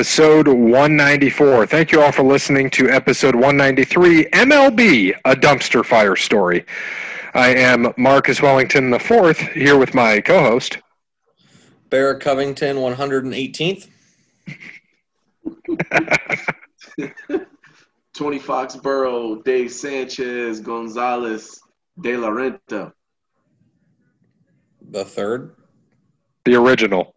episode 194. Thank you all for listening to episode 193, MLB, a dumpster fire story. I am Marcus Wellington IV, here with my co-host. Bear Covington 118th. Tony Foxborough, Dave Sanchez, Gonzalez, De La Renta. The third? The original.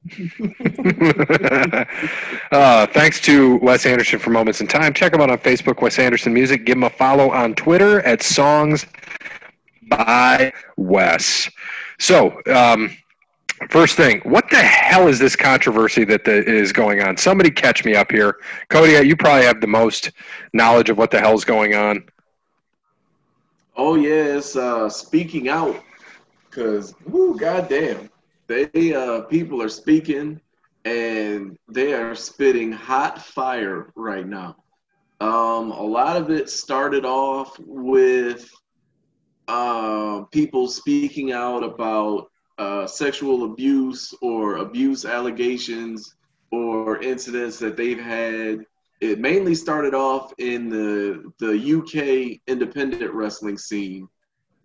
Thanks to Wes Anderson for Moments in Time. Check him out on Facebook, Wes Anderson Music. Give him a follow on Twitter at Songs by Wes. So, first thing, what the hell is this controversy that is going on? Somebody catch me up here. Cody, you probably have the most knowledge of what the hell's going on. Oh, yeah, it's speaking out because, woo, goddamn. People are speaking, and they are spitting hot fire right now. A lot of it started off with people speaking out about sexual abuse or abuse allegations or incidents that they've had. It mainly started off in the UK independent wrestling scene,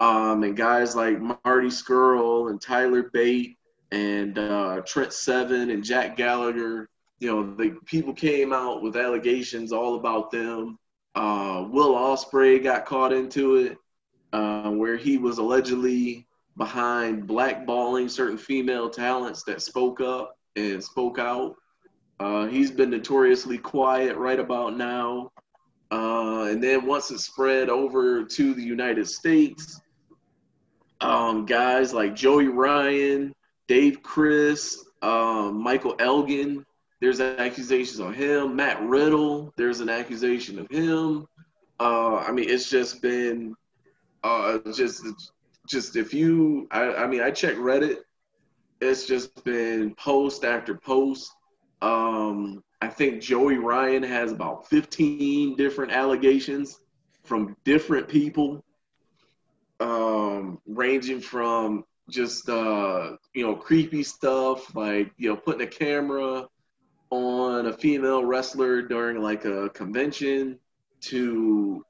and guys like Marty Scurll and Tyler Bate and Trent Seven and Jack Gallagher, you know, the people came out with allegations all about them. Will Ospreay got caught into it, where he was allegedly behind blackballing certain female talents that spoke up and spoke out. He's been notoriously quiet right about now. And then once it spread over to the United States, guys like Joey Ryan, Dave Chris, Michael Elgin, there's accusations on him. Matt Riddle, there's an accusation of him. I mean, it's just been I checked Reddit. It's just been post after post. I think Joey Ryan has about 15 different allegations from different people, ranging from just, creepy stuff, like, you know, putting a camera on a female wrestler during, like, a convention to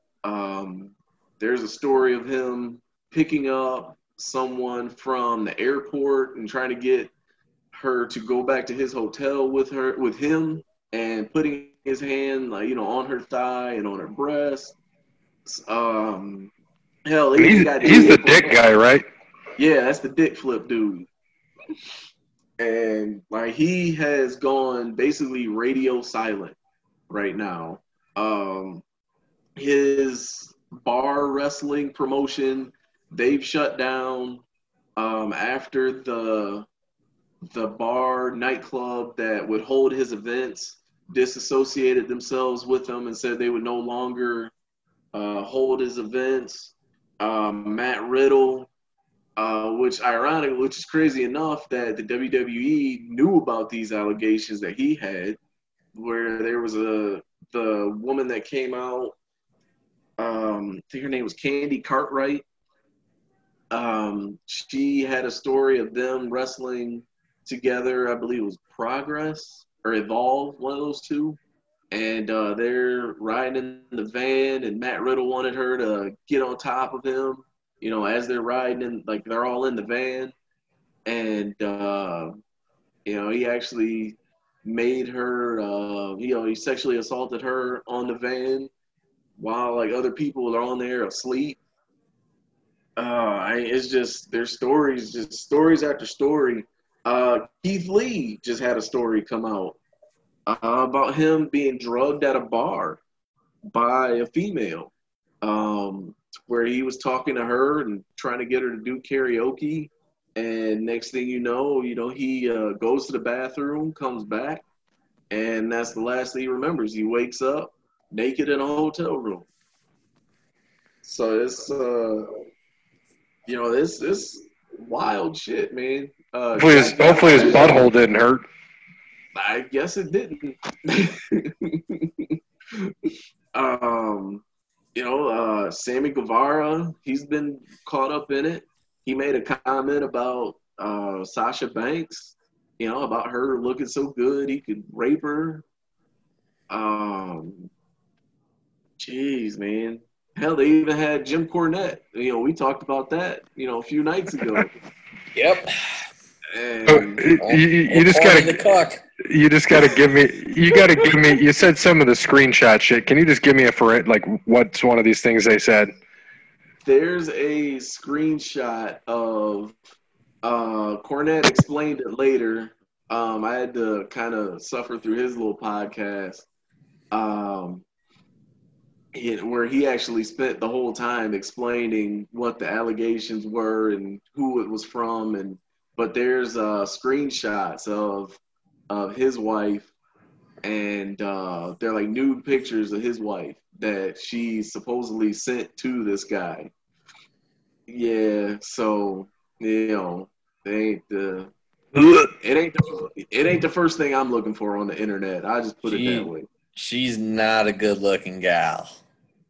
there's a story of him picking up someone from the airport and trying to get her to go back to his hotel with him and putting his hand, like, you know, on her thigh and on her breast. Hell, he's the dick guy, right? Yeah, that's the dick flip dude. And, like, he has gone basically radio silent right now. His bar wrestling promotion, they've shut down after the bar nightclub that would hold his events disassociated themselves with him and said they would no longer hold his events. Matt Riddle, which is crazy enough that the WWE knew about these allegations that he had, where there was the woman that came out, I think her name was Candy Cartwright. She had a story of them wrestling together. I believe it was Progress or Evolve, one of those two. And they're riding in the van, and Matt Riddle wanted her to get on top of him. You know, as they're riding in, like, they're all in the van, and, he actually made her, he sexually assaulted her on the van while, like, other people are on there asleep. It's just, there's stories, just stories after story. Keith Lee just had a story come out about him being drugged at a bar by a female. Where he was talking to her and trying to get her to do karaoke. And next thing you know, he goes to the bathroom, comes back, and that's the last thing he remembers. He wakes up naked in a hotel room. So it's, this wild shit, man. Hopefully his butthole didn't hurt. I guess it didn't. Sammy Guevara, he's been caught up in it. He made a comment about Sasha Banks, you know, about her looking so good he could rape her. Jeez, man. Hell, they even had Jim Cornette. You know, we talked about that, you know, a few nights ago. Yep. And, you just gotta give me. You gotta give me. You said some of the screenshot shit. Can you just give me a for it? Like, what's one of these things they said? There's a screenshot of Cornette explained it later. I had to kind of suffer through his little podcast, where he actually spent the whole time explaining what the allegations were and who it was from, and but there's screenshots of his wife, and they're like nude pictures of his wife that she supposedly sent to this guy. Yeah, so you know, it ain't the first thing I'm looking for on the internet. I just put it that way. She's not a good-looking gal.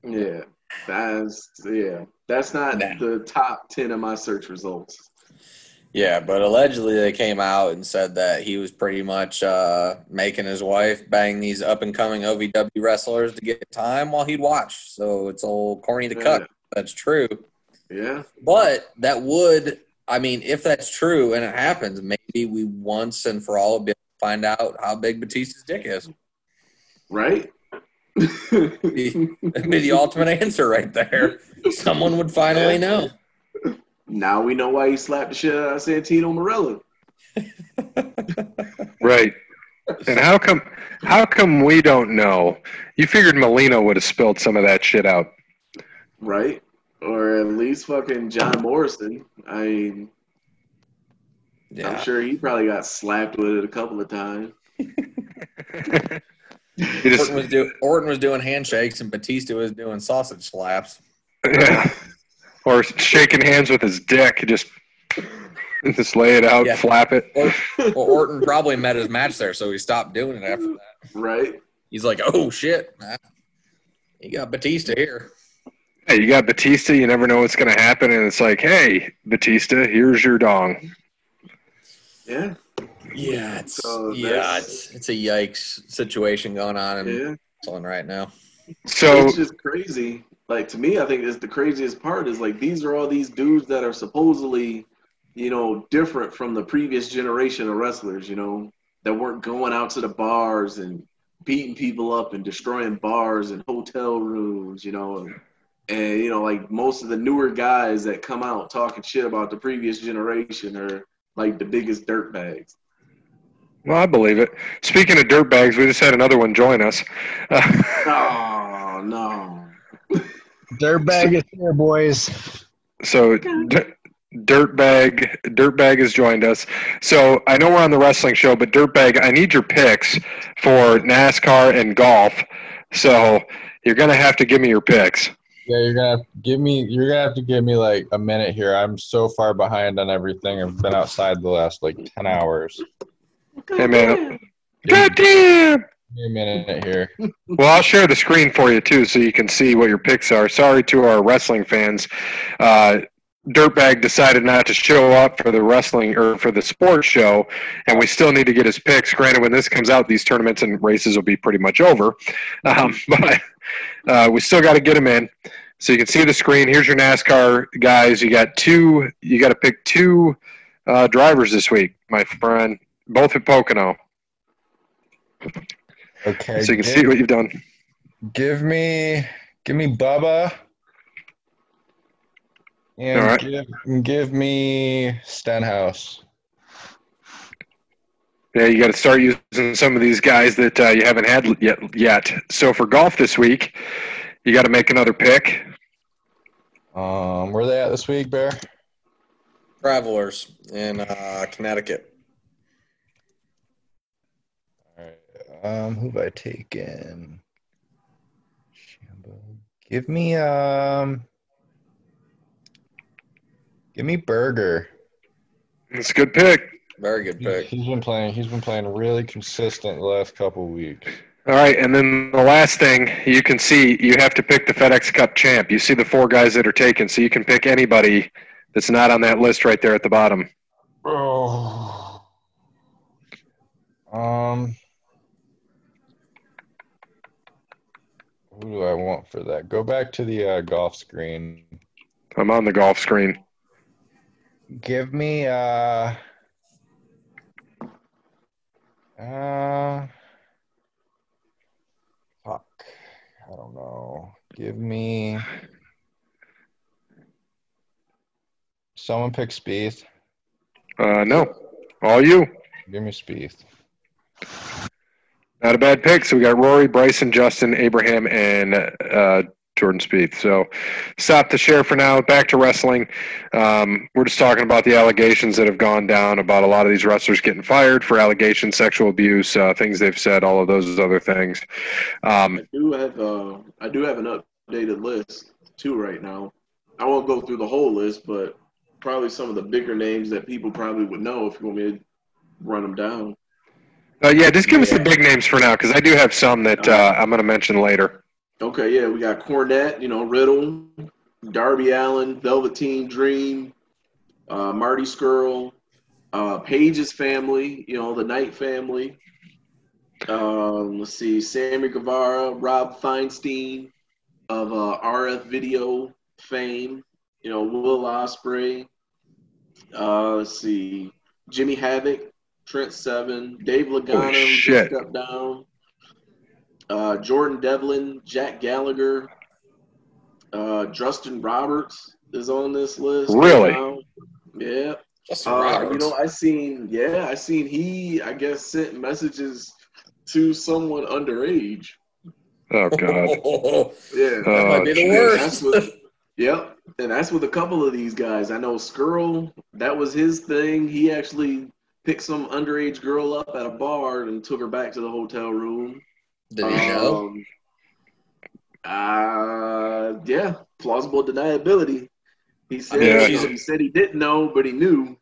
Yeah, that's not the top 10 of my search results. Yeah, but allegedly they came out and said that he was pretty much making his wife bang these up-and-coming OVW wrestlers to get time while he'd watch. So it's old Corny the Cuck. That's true. Yeah. But that would – I mean, if that's true and it happens, maybe we once and for all be able to find out how big Batista's dick is. Right? That'd be the ultimate answer right there. Someone would finally know. Now we know why he slapped the shit out of Santino Marella. Right. And how come we don't know? You figured Molina would have spilled some of that shit out. Right. Or at least fucking John Morrison. I mean, yeah. I'm sure he probably got slapped with it a couple of times. Orton was doing handshakes and Batista was doing sausage slaps. Yeah. Or shaking hands with his dick, just lay it out, flap it. Well, Orton probably met his match there, so he stopped doing it after that. Right. He's like, oh, shit. You got Batista here. Hey, you got Batista. You never know what's going to happen. And it's like, hey, Batista, here's your dong. Yeah. Yeah. It's a yikes situation going on in wrestling right now. So it's just crazy. Like, to me, I think the craziest part is, like, these are all these dudes that are supposedly, you know, different from the previous generation of wrestlers, you know, that weren't going out to the bars and beating people up and destroying bars and hotel rooms, you know. And you know, like, most of the newer guys that come out talking shit about the previous generation are, like, the biggest dirtbags. Well, I believe it. Speaking of dirtbags, we just had another one join us. Oh, no. Dirtbag is here, boys. So, Dirtbag has joined us. So, I know we're on the wrestling show, but Dirtbag, I need your picks for NASCAR and golf. So, you're gonna have to give me your picks. Yeah, you're gonna have to give me like a minute here. I'm so far behind on everything. I've been outside the last like 10 hours. Hey man, goddamn. Give me a minute here. Well, I'll share the screen for you, too, so you can see what your picks are. Sorry to our wrestling fans. Dirtbag decided not to show up for the wrestling or for the sports show, and we still need to get his picks. Granted, when this comes out, these tournaments and races will be pretty much over. But we still got to get him in. So you can see the screen. Here's your NASCAR guys. You got to pick two drivers this week, my friend, both at Pocono. Okay. So you can see what you've done. Give me Bubba. And all right. Give me Stenhouse. Yeah, you got to start using some of these guys that you haven't had yet. So for golf this week, you got to make another pick. Where are they at this week, Bear? Travelers in Connecticut. Who have I taken? Give me Berger. That's a good pick. Very good pick. He's been playing really consistent the last couple of weeks. All right, and then the last thing you can see, you have to pick the FedEx Cup champ. You see the four guys that are taken, so you can pick anybody that's not on that list right there at the bottom. Who do I want for that? Go back to the golf screen. I'm on the golf screen. Give me fuck. I don't know. Give me someone pick Spieth. No. All you. Give me Spieth. Not a bad pick. So we got Rory, Bryson, Justin, Abraham, and Jordan Spieth. So stop the share for now. Back to wrestling. We're just talking about the allegations that have gone down about a lot of these wrestlers getting fired for allegations, sexual abuse, things they've said, all of those other things. I do have an updated list too right now. I won't go through the whole list, but probably some of the bigger names that people probably would know if you want me to run them down. Yeah, just give us the big names for now, because I do have some that I'm going to mention later. Okay, yeah, we got Cornette, Riddle, Darby Allin, Velveteen Dream, Marty Scurll, Paige's family, the Knight family. Let's see, Sammy Guevara, Rob Feinstein of RF Video fame, Will Ospreay. Let's see, Jimmy Havoc. Trent Seven, Dave Logano just stepped down, Jordan Devlin, Jack Gallagher, Justin Roberts is on this list. Really? Yeah. Justin Roberts. I seen he, I guess, sent messages to someone underage. Oh, God. Yeah. That might be the worst. Yep. And that's with a couple of these guys. I know Scurll, that was his thing. He actually picked some underage girl up at a bar and took her back to the hotel room. Did he know? Yeah, plausible deniability. He said, he said he didn't know, but he knew.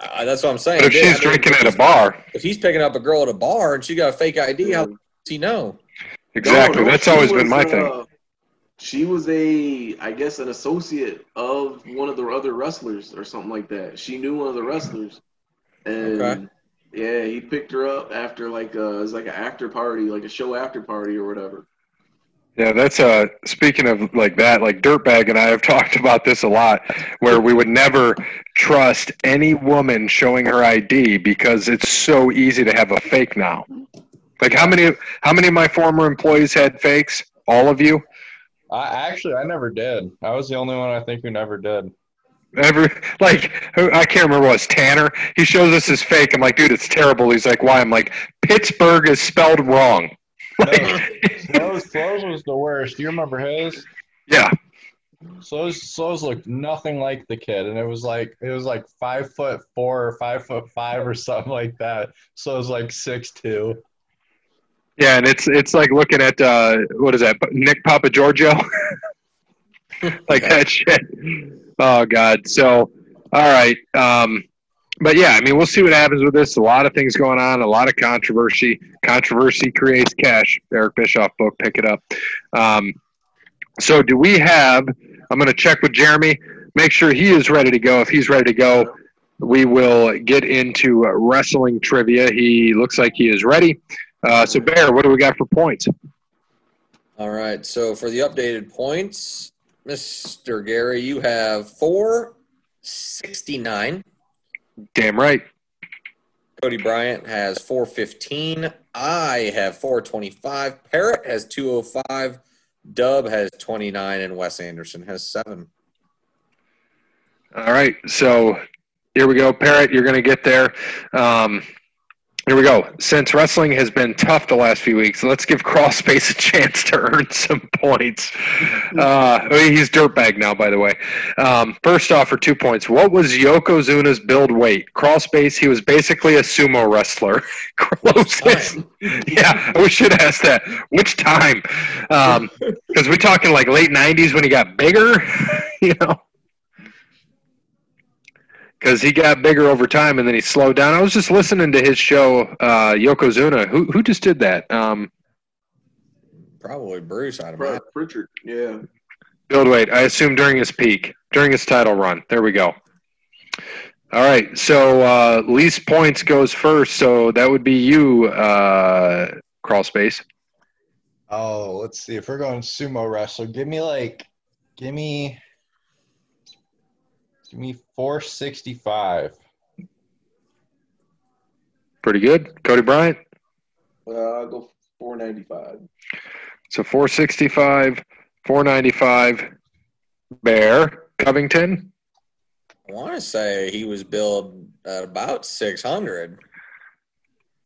That's what I'm saying. But if she's drinking at a bar. If he's picking up a girl at a bar and she got a fake ID, how does he know? Exactly. That's always been my thing. She was an associate of one of the other wrestlers or something like that. She knew one of the wrestlers. And he picked her up after it was an after party, like a show after party or whatever. Yeah, that's speaking of like Dirtbag and I have talked about this a lot, where we would never trust any woman showing her ID because it's so easy to have a fake now. Like how many of my former employees had fakes? All of you? I never did. I was the only one I think who never did. I can't remember what it was, Tanner. He shows us his fake. I'm like, dude, it's terrible. He's like, why? I'm like, Pittsburgh is spelled wrong. Slows was the worst. Do you remember his? Yeah. Slows looked nothing like the kid, and it was like 5'4" or 5'5" or something like that. So it was like 6'2". Yeah, and it's like looking at what is that? Nick Papagiorgio. Like that shit. Oh, God. So, all right. But, yeah, I mean, we'll see what happens with this. A lot of things going on, a lot of controversy. Controversy creates cash. Eric Bischoff book, pick it up. So do we have – I'm going to check with Jeremy, make sure he is ready to go. If he's ready to go, we will get into wrestling trivia. He looks like he is ready. So, Bear, what do we got for points? All right. So, for the updated points – Mr. Gary, you have 469. Damn right. Cody Bryant has 415. I have 425. Parrott has 205. Dub has 29. And Wes Anderson has 7. All right. So here we go. Parrott, you're going to get there. Here we go. Since wrestling has been tough the last few weeks, let's give Crawl Space a chance to earn some points. He's Dirtbag now, by the way. First off, for 2 points, what was Yokozuna's build weight? Crawl Space, he was basically a sumo wrestler. Yeah, we should ask that. Which time? Because we're talking like late 90s when he got bigger, Because he got bigger over time, and then he slowed down. I was just listening to his show, Yokozuna. Who just did that? Probably Bruce. I don't know. Pritchard, yeah. Build weight, I assume, during his peak, during his title run. There we go. All right, so least points goes first. So that would be you, Crawl Space. Oh, let's see. If we're going sumo wrestler, give me 465. Pretty good. Cody Bryant? I'll go 495. So 465, 495. Bear Covington? I want to say he was billed at about 600.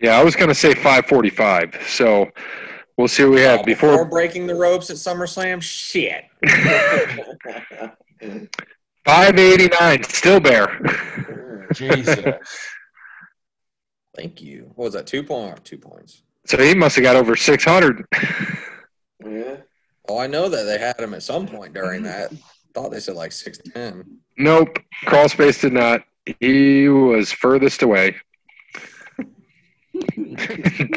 Yeah, I was going to say 545. So we'll see what we have before breaking the ropes at SummerSlam. Shit. 589, still Bear. Jesus. Thank you. What was that? 2 points. 2 points. So he must have got over 600. Yeah. Oh, I know that they had him at some point during that. Thought they said like 610. Nope. Crawl Space did not. He was furthest away.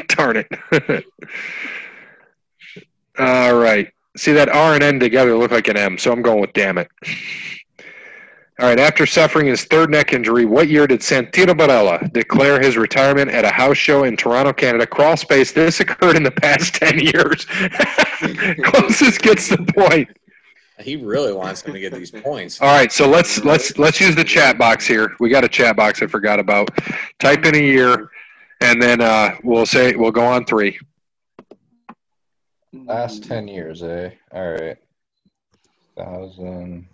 Darn it. All right. See, that R and N together look like an M, so I'm going with damn it. All right. After suffering his third neck injury, what year did Santino Marella declare his retirement at a house show in Toronto, Canada? Crawl Space, this occurred in the past 10 years. Closest gets the point. He really wants him to get these points. All right, so let's use the chat box here. We got a chat box I forgot about. Type in a year, and then we'll go on three. Last 10 years, eh? All right, 1,000.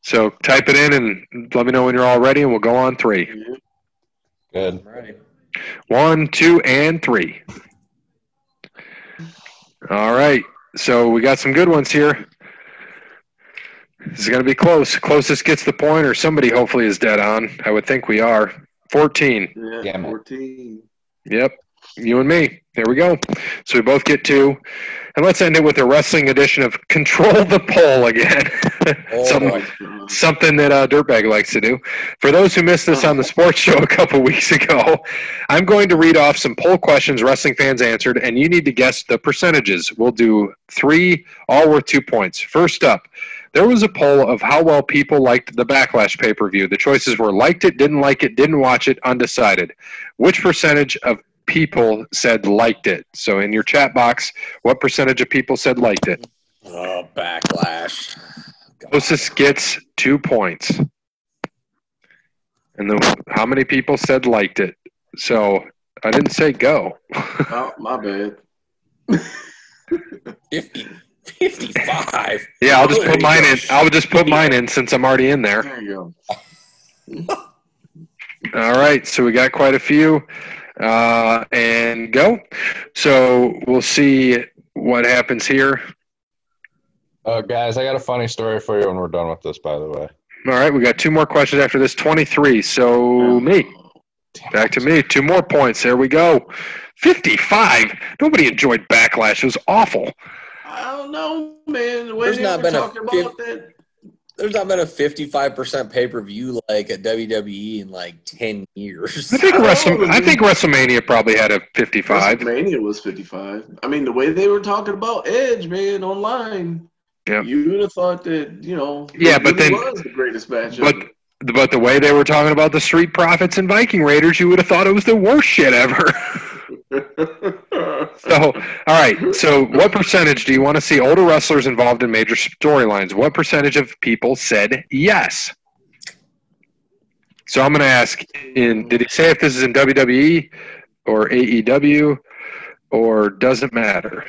So type it in and let me know when you're all ready, and we'll go on three. Good. All right. 1, 2, and 3. All right. So we got some good ones here. This is going to be close. Closest gets the point, or somebody hopefully is dead on. I would think we are. 14. Yeah, 14. Yep. You and me. There we go. So we both get 2. And let's end it with a wrestling edition of Control the Pole again. Oh, something that Dirtbag likes to do. For those who missed this on the sports show a couple weeks ago, I'm going to read off some poll questions wrestling fans answered, and you need to guess the percentages. We'll do 3, all worth 2 points. First up, there was a poll of how well people liked the Backlash pay-per-view. The choices were liked it, didn't like it, didn't watch it, undecided. Which percentage of people said liked it? So in your chat box, what percentage of people said liked it? Oh, Backlash. Closest gets 2 points. And then how many people said liked it? So I didn't say go. Oh, my bad. 50. 55. Yeah, I'll just put mine in. I would just put mine in since I'm already in there. There you go. All right, so we got quite a few. And go. So we'll see what happens here. Guys, I got a funny story for you when we're done with this, by the way. All right, we got 2 more questions after this. 23. So me. Back to me. 2 more points. There we go. 55. Nobody enjoyed Backlash. It was awful. I don't know, man. There's not been a 55% pay-per-view like at WWE in like 10 years. I think WrestleMania probably had a 55. WrestleMania was 55. I mean, the way they were talking about Edge, man, online, yep. You would have thought that, you know, was the greatest match. But the way they were talking about the Street Profits and Viking Raiders, you would have thought it was the worst shit ever. So, all right, so what percentage do you want to see older wrestlers involved in major storylines? What percentage of people said yes? So I'm going to ask, did he say if this is in WWE or AEW or doesn't matter?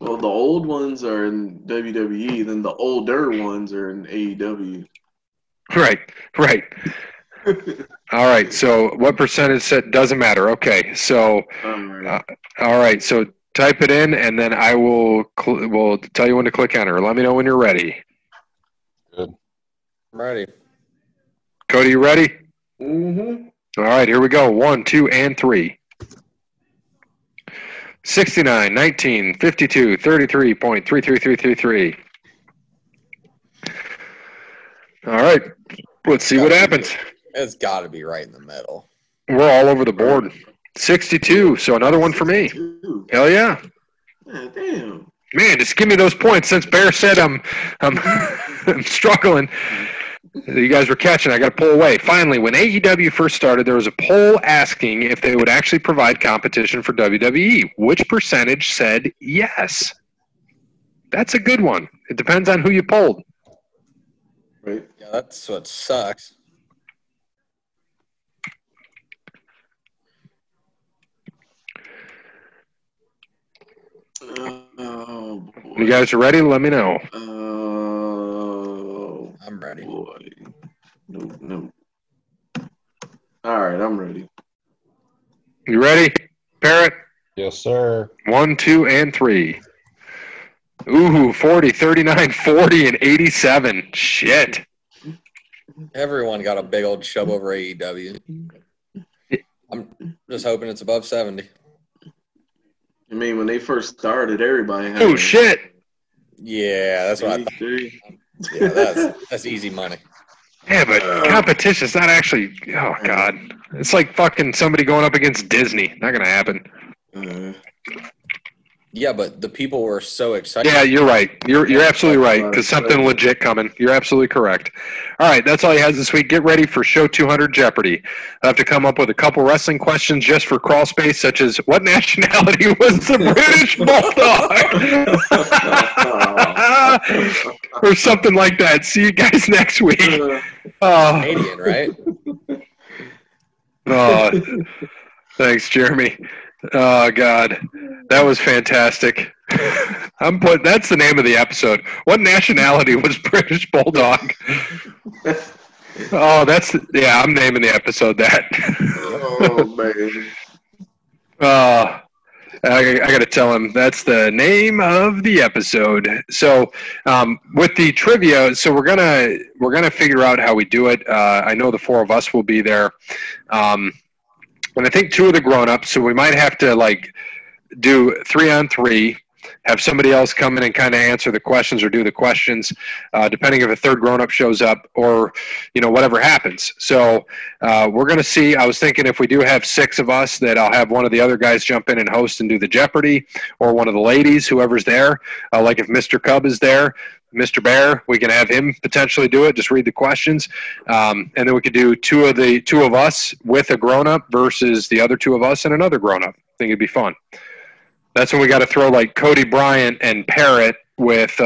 Well, the old ones are in WWE, then the older ones are in AEW. Right. All right, so what percentage said doesn't matter. Okay, so all right, so type it in, and then I will tell you when to click enter. Let me know when you're ready. Good. I'm ready. Cody, you ready? Mm-hmm. All right, here we go. 1, 2, and 3. 69, 19, 52, 33.33333. All right, let's see what happens. It's got to be right in the middle. We're all over the board. 62, so another one for me. 62. Hell yeah. Oh, damn. Man, just give me those points since Bear said I'm struggling. you guys were catching. I got to pull away. Finally, when AEW first started, there was a poll asking if they would actually provide competition for WWE. Which percentage said yes? That's a good one. It depends on who you polled. Right. Yeah, that's what sucks. Oh, boy. You guys are ready? Let me know. Oh, I'm ready. Boy. No. All right, I'm ready. You ready, Parrott? Yes, sir. 1, 2, and 3. Ooh, 40, 39, 40, and 87. Shit. Everyone got a big old shove over AEW. I'm just hoping it's above 70. I mean, when they first started, everybody had. Oh, shit. Yeah, that's what I thought. Yeah, that's easy money. Yeah, but competition's not actually – oh, God. It's like fucking somebody going up against Disney. Not going to happen. Yeah, but the people were so excited. Yeah, you're right. You're absolutely right because something legit coming. You're absolutely correct. All right, that's all he has this week. Get ready for Show 200 Jeopardy. I'll have to come up with a couple wrestling questions just for Crawl Space, such as what nationality was the British Bulldog? Or something like that. See you guys next week. Canadian, right? Oh, thanks, Jeremy. Oh, God. That was fantastic. That's the name of the episode. What nationality was British Bulldog? I'm naming the episode that. Oh, man. I got to tell him that's the name of the episode. So with the trivia, so we're gonna figure out how we do it. I know the four of us will be there. And I think two of the grown-ups, so we might have to, like, do 3-on-3, have somebody else come in and kind of answer the questions or do the questions, depending if a third grown-up shows up or, you know, whatever happens. So we're going to see. I was thinking if we do have six of us that I'll have one of the other guys jump in and host and do the Jeopardy, or one of the ladies, whoever's there. Like if Mr. Cub is there, Mr. Bear, we can have him potentially do it. Just read the questions, and then we could do two of us with a grown up versus the other two of us and another grown up. I think it'd be fun. That's when we got to throw like Cody Bryant and Parrott with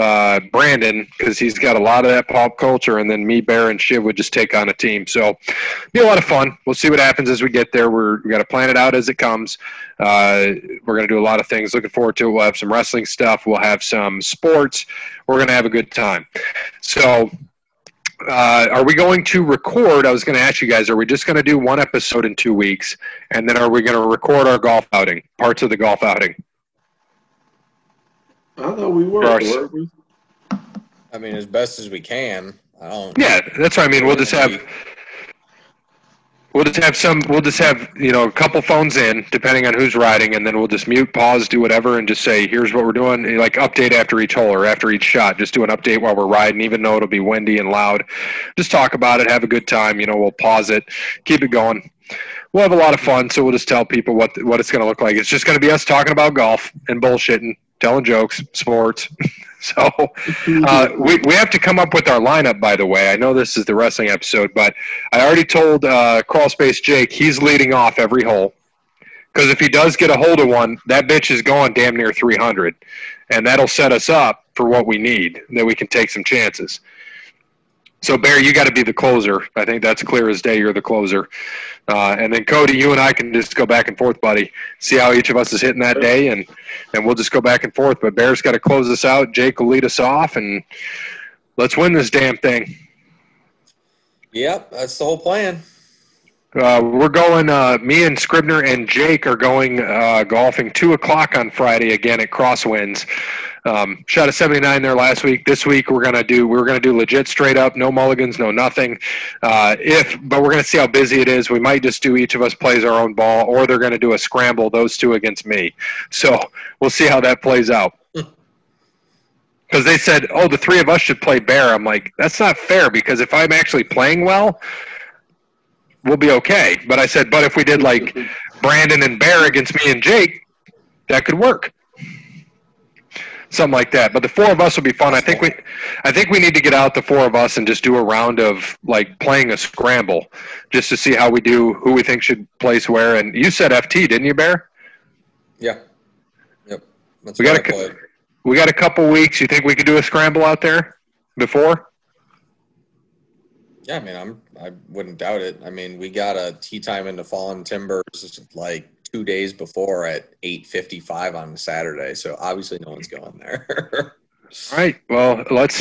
Brandon because he's got a lot of that pop culture, and then me, Bear, and Shiv would just take on a team. So it'd be a lot of fun. We'll see what happens as we get there. We got to plan it out as it comes. We're going to do a lot of things. Looking forward to it. We'll have some wrestling stuff. We'll have some sports. We're going to have a good time. So are we going to record? I was going to ask you guys, are we just going to do one episode in 2 weeks, and then are we going to record our golf outing, parts of the golf outing? I thought we were. I mean, as best as we can. Yeah, that's what I mean. We'll just have a couple phones in, depending on who's riding, and then we'll just mute, pause, do whatever, and just say, here's what we're doing, like update after each hole or after each shot. Just do an update while we're riding, even though it'll be windy and loud. Just talk about it, have a good time. We'll pause it, keep it going. We'll have a lot of fun, so we'll just tell people what it's going to look like. It's just going to be us talking about golf and bullshitting, telling jokes, sports. So we have to come up with our lineup, by the way. I know this is the wrestling episode, but I already told Crawlspace Jake he's leading off every hole. Because if he does get a hold of one, that bitch is going damn near 300. And that'll set us up for what we need, that we can take some chances. So, Bear, you got to be the closer. I think that's clear as day. You're the closer. And then, Cody, you and I can just go back and forth, buddy. See how each of us is hitting that day, and we'll just go back and forth. But Bear's got to close us out. Jake will lead us off, and let's win this damn thing. Yep, that's the whole plan. We're going me and Scribner and Jake are going golfing 2 o'clock on Friday again at Crosswinds. Shot a 79 there last week. This week we're gonna do legit straight up, no mulligans, no nothing. But we're gonna see how busy it is. We might just do each of us plays our own ball, or they're gonna do a scramble, those two against me. So we'll see how that plays out. Because they said, oh, the three of us should play Bear. I'm like, that's not fair because if I'm actually playing well, we'll be okay. But I said, but if we did like Brandon and Bear against me and Jake, that could work. something like that. But the four of us would be fun. I think we need to get out the four of us and just do a round of like playing a scramble, just to see how we do, who we think should place where. And you said FT, didn't you, Bear? Yeah. Yep. That's we got a couple weeks. You think we could do a scramble out there before? Yeah, I mean, I wouldn't doubt it. I mean, we got a tee time into Fallen Timbers like 2 days before at 8:55 on Saturday, so obviously no one's going there. All right, well, let's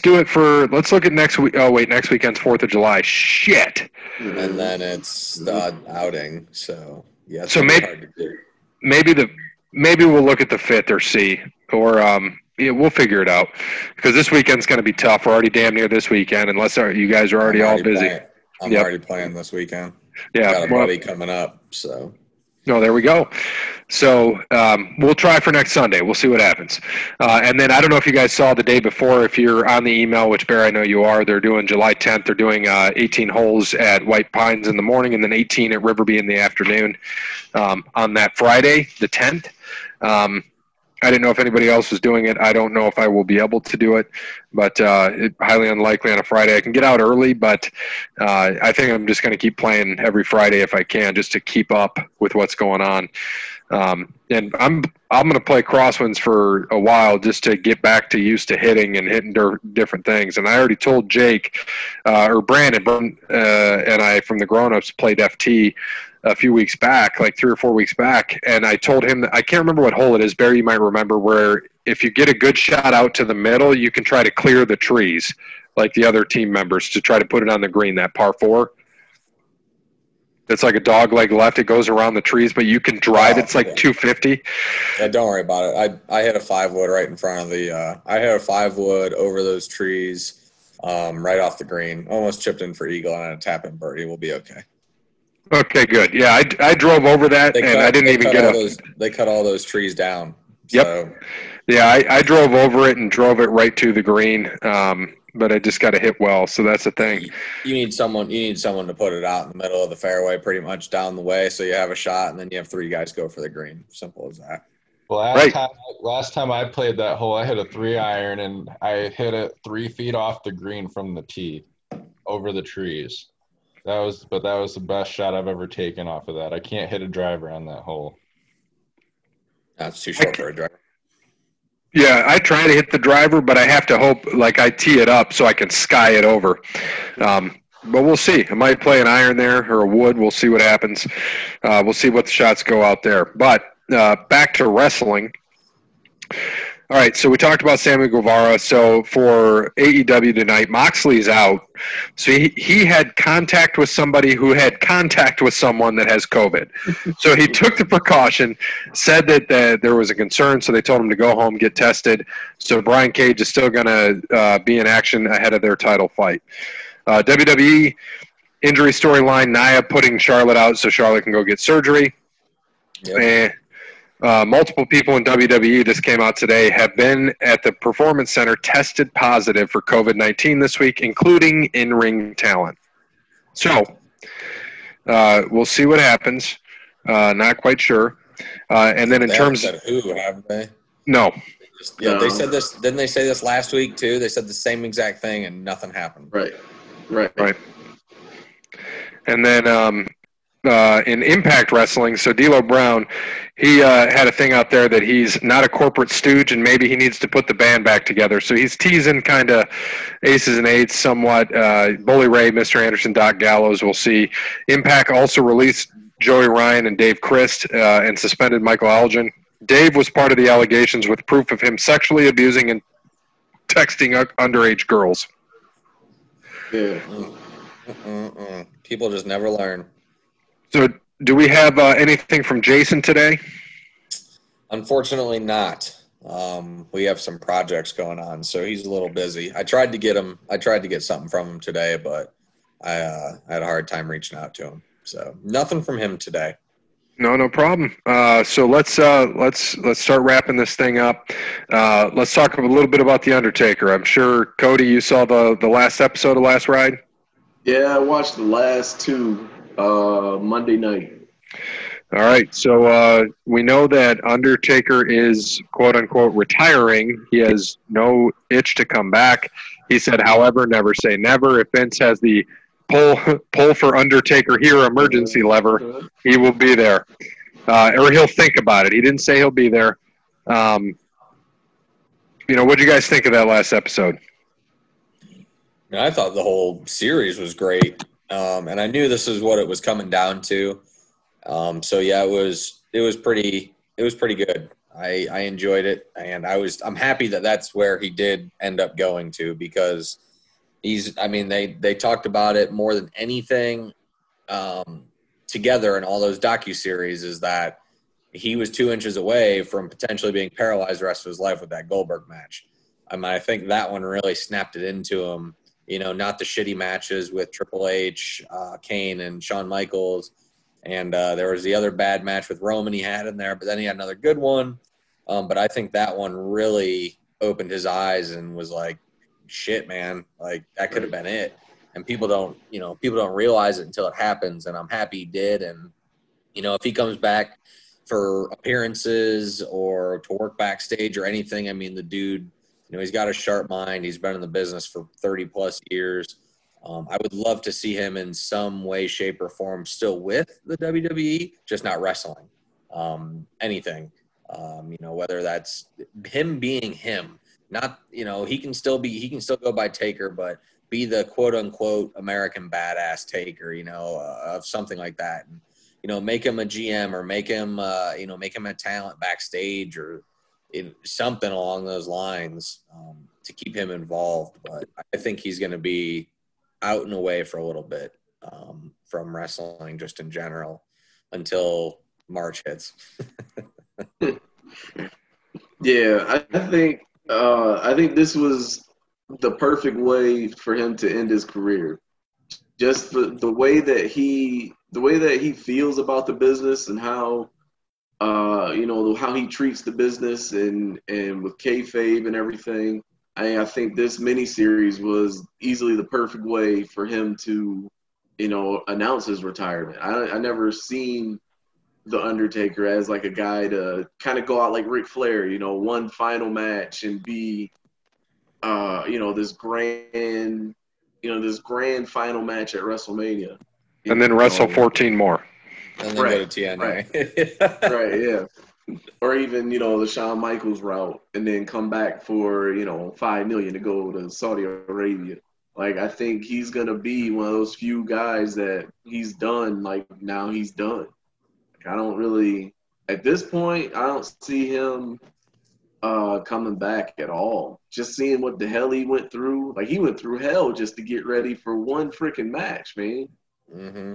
do it for. Let's look at next week. Oh wait, next weekend's 4th of July. Shit. And then it's the outing, so yeah. So maybe we'll look at the 5th or C or Yeah, we'll figure it out because this weekend's going to be tough. We're already damn near this weekend, unless you guys are already all busy. I'm already playing this weekend. Yeah, got a buddy coming up. So, no, there we go. So we'll try for next Sunday. We'll see what happens. And then I don't know if you guys saw the day before, if you're on the email, which Bear, I know you are. They're doing July 10th. They're doing 18 holes at White Pines in the morning, and then 18 at Riverby in the afternoon on that Friday, the 10th. I didn't know if anybody else was doing it. I don't know if I will be able to do it, but it's highly unlikely on a Friday. I can get out early, but I think I'm just going to keep playing every Friday if I can, just to keep up with what's going on. And I'm going to play Crosswinds for a while just to get back to used to hitting and hitting different things. And I already told Jake or Brandon and I from the Grown-Ups played FT a few weeks back, like 3 or 4 weeks back, and I told him that I can't remember what hole it is. Barry, you might remember, where if you get a good shot out to the middle, you can try to clear the trees like the other team members to try to put it on the green, that par 4. It's like a dog leg left. It goes around the trees, but you can drive. It's like 250. Yeah, don't worry about it. I hit a 5-wood right in front of the I hit a 5-wood over those trees right off the green. Almost chipped in for eagle and a tap-in birdie. We'll be okay. Okay, good. Yeah, I drove over that, I didn't even get it. They cut all those trees down. Yep. So. Yeah, I drove over it and drove it right to the green, but I just got to hit well, so that's the thing. You need someone to put it out in the middle of the fairway pretty much down the way, so you have a shot, and then you have 3 guys go for the green. Simple as that. Well, last time I played that hole, I hit a 3-iron, and I hit it 3 feet off the green from the tee over the trees. That was the best shot I've ever taken off of that. I can't hit a driver on that hole. That's too short for a driver. Yeah, I try to hit the driver, but I have to hope like I tee it up so I can sky it over. But we'll see. I might play an iron there or a wood. We'll see what happens. We'll see what the shots go out there. But back to wrestling. All right, so we talked about Sammy Guevara. So for AEW tonight, Moxley's out. So he had contact with somebody who had contact with someone that has COVID. So he took the precaution, said that there was a concern, so they told him to go home, get tested. So Brian Cage is still going to be in action ahead of their title fight. WWE injury storyline, Nia putting Charlotte out so Charlotte can go get surgery. Yep. Multiple people in WWE, this came out today, have been at the Performance Center tested positive for COVID-19 this week, including in-ring talent. So we'll see what happens. Not quite sure. And then in terms of who, haven't they? No. Yeah, they said this. Didn't they say this last week too? They said the same exact thing, and nothing happened. Right. And then. In Impact Wrestling, so D'Lo Brown, he had a thing out there that he's not a corporate stooge and maybe he needs to put the band back together. So he's teasing kind of aces and eights somewhat. Bully Ray, Mr. Anderson, Doc Gallows, we'll see. Impact also released Joey Ryan and Dave Crist and suspended Michael Elgin. Dave was part of the allegations with proof of him sexually abusing and texting underage girls. Yeah. People just never learn. So do we have anything from Jason today? Unfortunately not. We have some projects going on, so he's a little busy. I tried to get something from him today, but I had a hard time reaching out to him. So nothing from him today. No problem. So let's start wrapping this thing up. Let's talk a little bit about The Undertaker. I'm sure, Cody, you saw the last episode of Last Ride? Yeah, I watched the last 2. Monday night. All right, so we know that Undertaker is, quote-unquote, retiring. He has no itch to come back. He said, however, never say never. If Vince has the pull for Undertaker here emergency lever, he will be there. Or he'll think about it. He didn't say he'll be there. You know, what did you guys think of that last episode? I thought the whole series was great. And I knew this is what it was coming down to. So yeah, it was pretty good. I enjoyed it, and I'm happy that that's where he did end up going to, because they talked about it more than anything together in all those docuseries, is that he was 2 inches away from potentially being paralyzed the rest of his life with that Goldberg match. I think that one really snapped it into him, you know, not the shitty matches with Triple H, Kane, and Shawn Michaels. And there was the other bad match with Roman he had in there, but then he had another good one. But I think that one really opened his eyes and was like, shit, man, like that could have been it. And people don't realize it until it happens. And I'm happy he did. And, you know, if he comes back for appearances or to work backstage or anything, the dude, you know, he's got a sharp mind. He's been in the business for 30 plus years. I would love to see him in some way, shape, or form still with the WWE, just not wrestling, anything. You know, whether that's him being him, not, you know, he can still go by Taker, but be the quote unquote American badass Taker, you know, of something like that. And, you know, make him a GM or make him a talent backstage or something along those lines to keep him involved. But I think he's going to be out and away for a little bit from wrestling just in general until March hits. Yeah, I think this was the perfect way for him to end his career. Just the way that he feels about the business and how how he treats the business and with kayfabe and everything. I think this miniseries was easily the perfect way for him to, you know, announce his retirement. I never seen The Undertaker as like a guy to kind of go out like Ric Flair, you know, one final match and be, this grand final match at WrestleMania. And then wrestle 14 more. And then go to TNA. Right, right, yeah. Or even, you know, the Shawn Michaels route and then come back for, you know, $5 million to go to Saudi Arabia. Like, I think he's going to be one of those few guys that he's done. Like, now he's done. Like, at this point, I don't see him coming back at all. Just seeing what the hell he went through. Like, he went through hell just to get ready for one freaking match, man. Mm-hmm.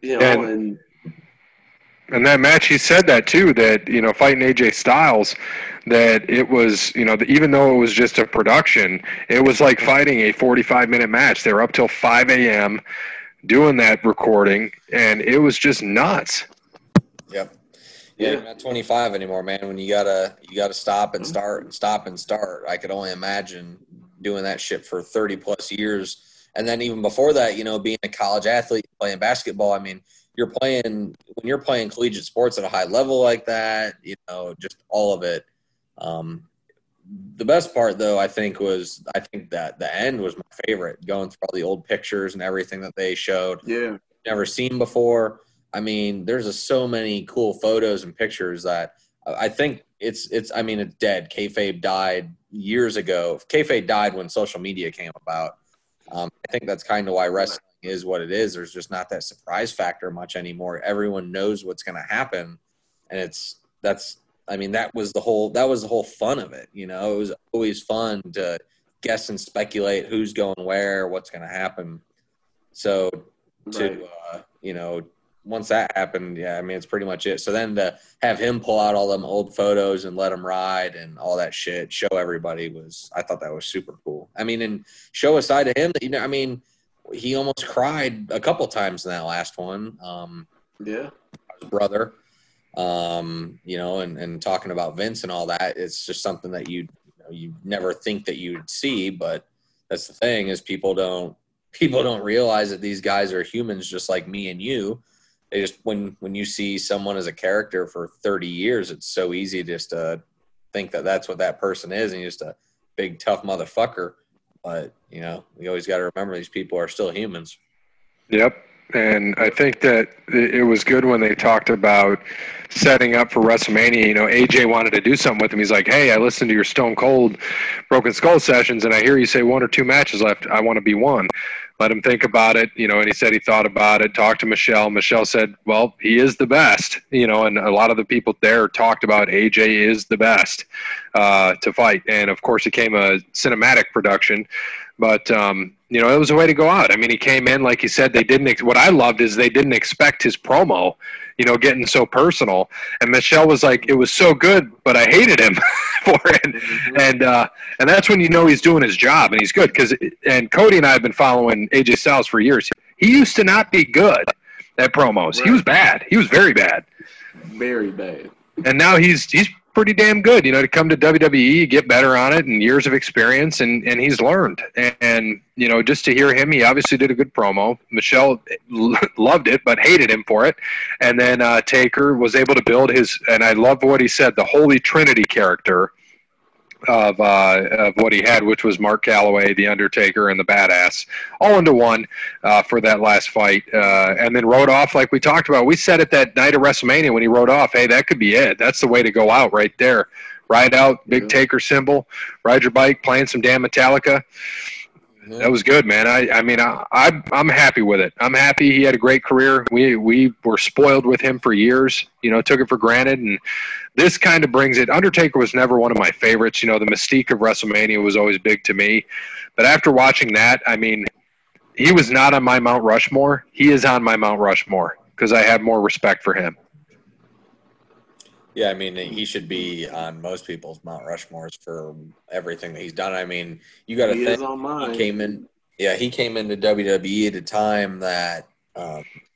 You know, And that match, he said that too, that, you know, fighting AJ Styles, that it was, you know, even though it was just a production, it was like fighting a 45-minute match. They were up till 5 a.m. doing that recording, and it was just nuts. Yep. Yeah, you're not 25 anymore, man. When you gotta stop and start and stop and start. I could only imagine doing that shit for 30-plus years. And then even before that, you know, being a college athlete, playing basketball, when you're playing collegiate sports at a high level like that, you know, just all of it. The best part, though, I think that the end was my favorite, going through all the old pictures and everything that they showed. Yeah. Never seen before. There's so many cool photos and pictures that I think it's dead. Kayfabe died years ago. Kayfabe died when social media came about. I think that's kind of why wrestling is what it is. There's just not that surprise factor much anymore. Everyone knows what's going to happen, and that was the whole fun of it. You know, it was always fun to guess and speculate who's going where, what's going to happen. So, once that happened, it's pretty much it. So then to have him pull out all them old photos and let him ride and all that shit, show everybody I thought that was super cool. And show a side of him that, he almost cried a couple times in that last one. His brother, and talking about Vince and all that, it's just something that you never think that you'd see. But that's the thing, is people don't realize that these guys are humans just like me and you, They just when you see someone as a character for 30 years, it's so easy just to think that that's what that person is, and you're just a big tough motherfucker. But you know, we always got to remember these people are still humans. Yep. And I think that it was good when they talked about setting up for WrestleMania. You know, AJ wanted to do something with him. He's like, hey, I listened to your Stone Cold Broken Skull sessions, and I hear you say 1 or 2 matches left. I want to be one. Let him think about it, you know, and he said he thought about it, talked to Michelle. Michelle said, well, he is the best, you know, and a lot of the people there talked about AJ is the best to fight. And, of course, it came a cinematic production. But, you know, it was a way to go out. I mean, he came in, like you said, they didn't what I loved is they didn't expect his promo, you know, getting so personal. And Michelle was like, it was so good, but I hated him for it. Mm-hmm. And that's when you know he's doing his job and he's good. And Cody and I have been following AJ Styles for years. He used to not be good at promos. Right. He was bad. He was very bad. Very bad. And now he's pretty damn good, you know, to come to WWE, get better on it, and years of experience, and he's learned. And, you know, just to hear him, he obviously did a good promo. Michelle loved it, but hated him for it. And then Taker was able to build his, and I love what he said, the Holy Trinity character of what he had, which was Mark Calloway, The Undertaker, and The Badass, all into one for that last fight. And then rode off like we talked about. We said it that night of WrestleMania when he rode off, hey, that could be it. That's the way to go out right there. Ride out, big Taker symbol, ride your bike, playing some damn Metallica. Yeah. That was good, man. I mean, I'm happy with it. I'm happy he had a great career. We were spoiled with him for years, you know, took it for granted, and this kind of brings it. Undertaker was never one of my favorites. You know, the mystique of WrestleMania was always big to me. But after watching that, I mean, he was not on my Mount Rushmore. He is on my Mount Rushmore because I have more respect for him. Yeah, I mean, he should be on most people's Mount Rushmores for everything that he's done. I mean, you got to think is on mine. He came into WWE at a time that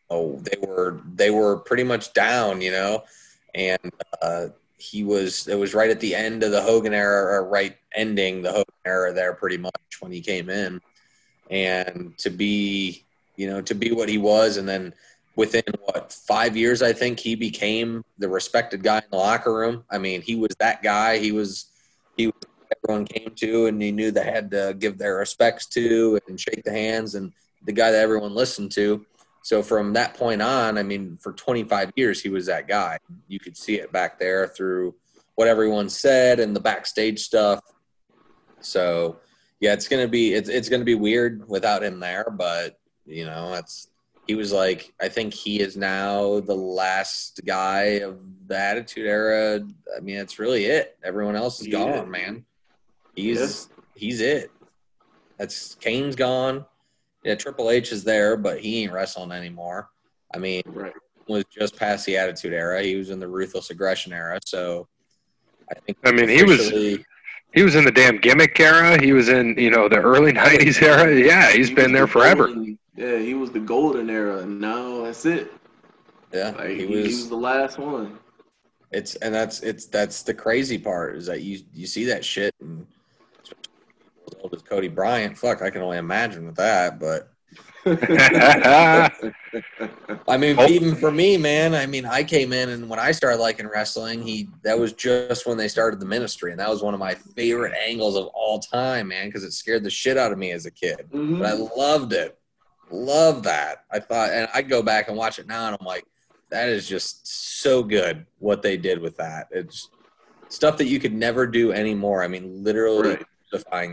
they were pretty much down, you know. And it was right at the end of the Hogan era, or right ending the Hogan era there pretty much when he came in. And to be what he was, and then within 5 years, I think he became the respected guy in the locker room. I mean, he was that guy. He was everyone came to, and he knew they had to give their respects to and shake the hands, and the guy that everyone listened to. So from that point on, I mean, for 25 years, he was that guy. You could see it back there through what everyone said and the backstage stuff. So, yeah, it's gonna be weird without him there, but you know, he was like, I think he is now the last guy of the Attitude Era. I mean, that's really it. Everyone else is gone, man. He's it. That's Kane's gone. Yeah, Triple H is there, but he ain't wrestling anymore. I mean, right. He was just past the Attitude Era. He was in the Ruthless Aggression Era. So, I think. I mean, he was in the damn gimmick era. He was in, you know, the early '90s era. Yeah, he's been there forever. Yeah, he was the golden era, and now that's it. Yeah, like, he was the last one. That's the crazy part is that you see that shit and. With Cody Bryant, fuck, I can only imagine with that, but I mean, even for me, man, I mean, I came in and when I started liking wrestling, that was just when they started the ministry, and that was one of my favorite angles of all time, man, because it scared the shit out of me as a kid, but I loved it. Love that. I thought, and I go back and watch it now, and I'm like, that is just so good what they did with that. It's stuff that you could never do anymore. I mean, literally. Right.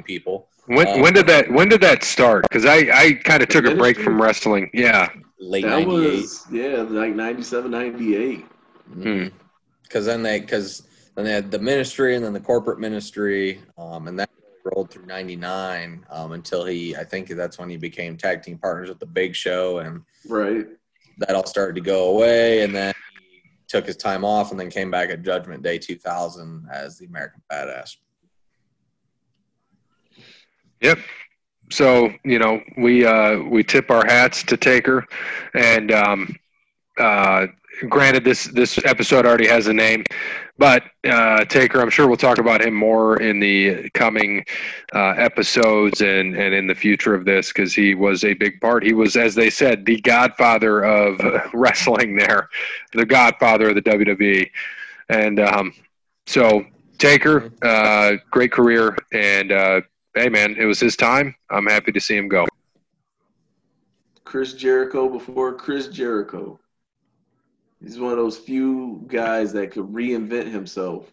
People. When did that start? Because I kind of took a break from wrestling. Yeah, late that 98. Like 97, 98. Because then they had the ministry and then the corporate ministry, and that rolled through 99 until I think that's when he became tag team partners with the Big Show, and right, that all started to go away, and then he took his time off, and then came back at Judgment Day 2000 as the American Badass. Yep. So, you know, we tip our hats to Taker, and granted, this episode already has a name, but Taker, I'm sure we'll talk about him more in the coming episodes and in the future of this, because he was a big part. He was, as they said, the godfather of wrestling there, the godfather of the WWE. And so Taker, great career. And, hey, man, it was his time. I'm happy to see him go. Chris Jericho before Chris Jericho. He's one of those few guys that could reinvent himself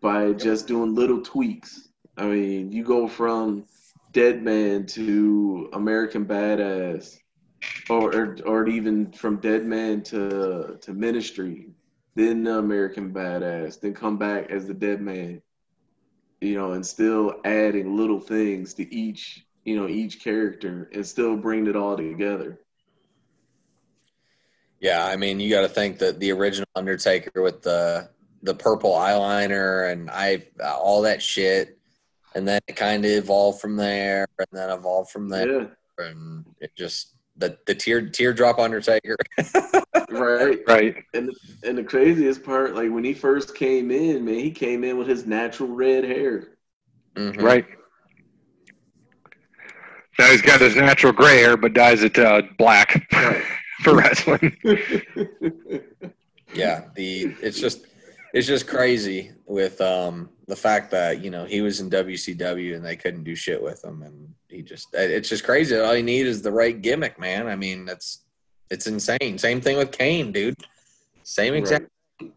by just doing little tweaks. I mean, you go from Dead Man to American Badass, or even from Dead Man to Ministry, then the American Badass, then come back as the Dead Man, you know, and still adding little things to each character and still bring it all together. Yeah, I mean, you got to think that the original Undertaker with the purple eyeliner and all that shit, and then it kind of evolved from there, and then evolved from there, yeah. And it just the teardrop Undertaker. right. And the craziest part, like when he first came in, man, he came in with his natural red hair. Mm-hmm. Right. Now he's got his natural gray hair, but dyes it black. Right. For wrestling. Yeah, it's just crazy with the fact that, you know, he was in WCW and they couldn't do shit with him, and it's just crazy. All you need is the right gimmick, man. I mean, it's insane. Same thing with Kane, dude. Same exact. Right.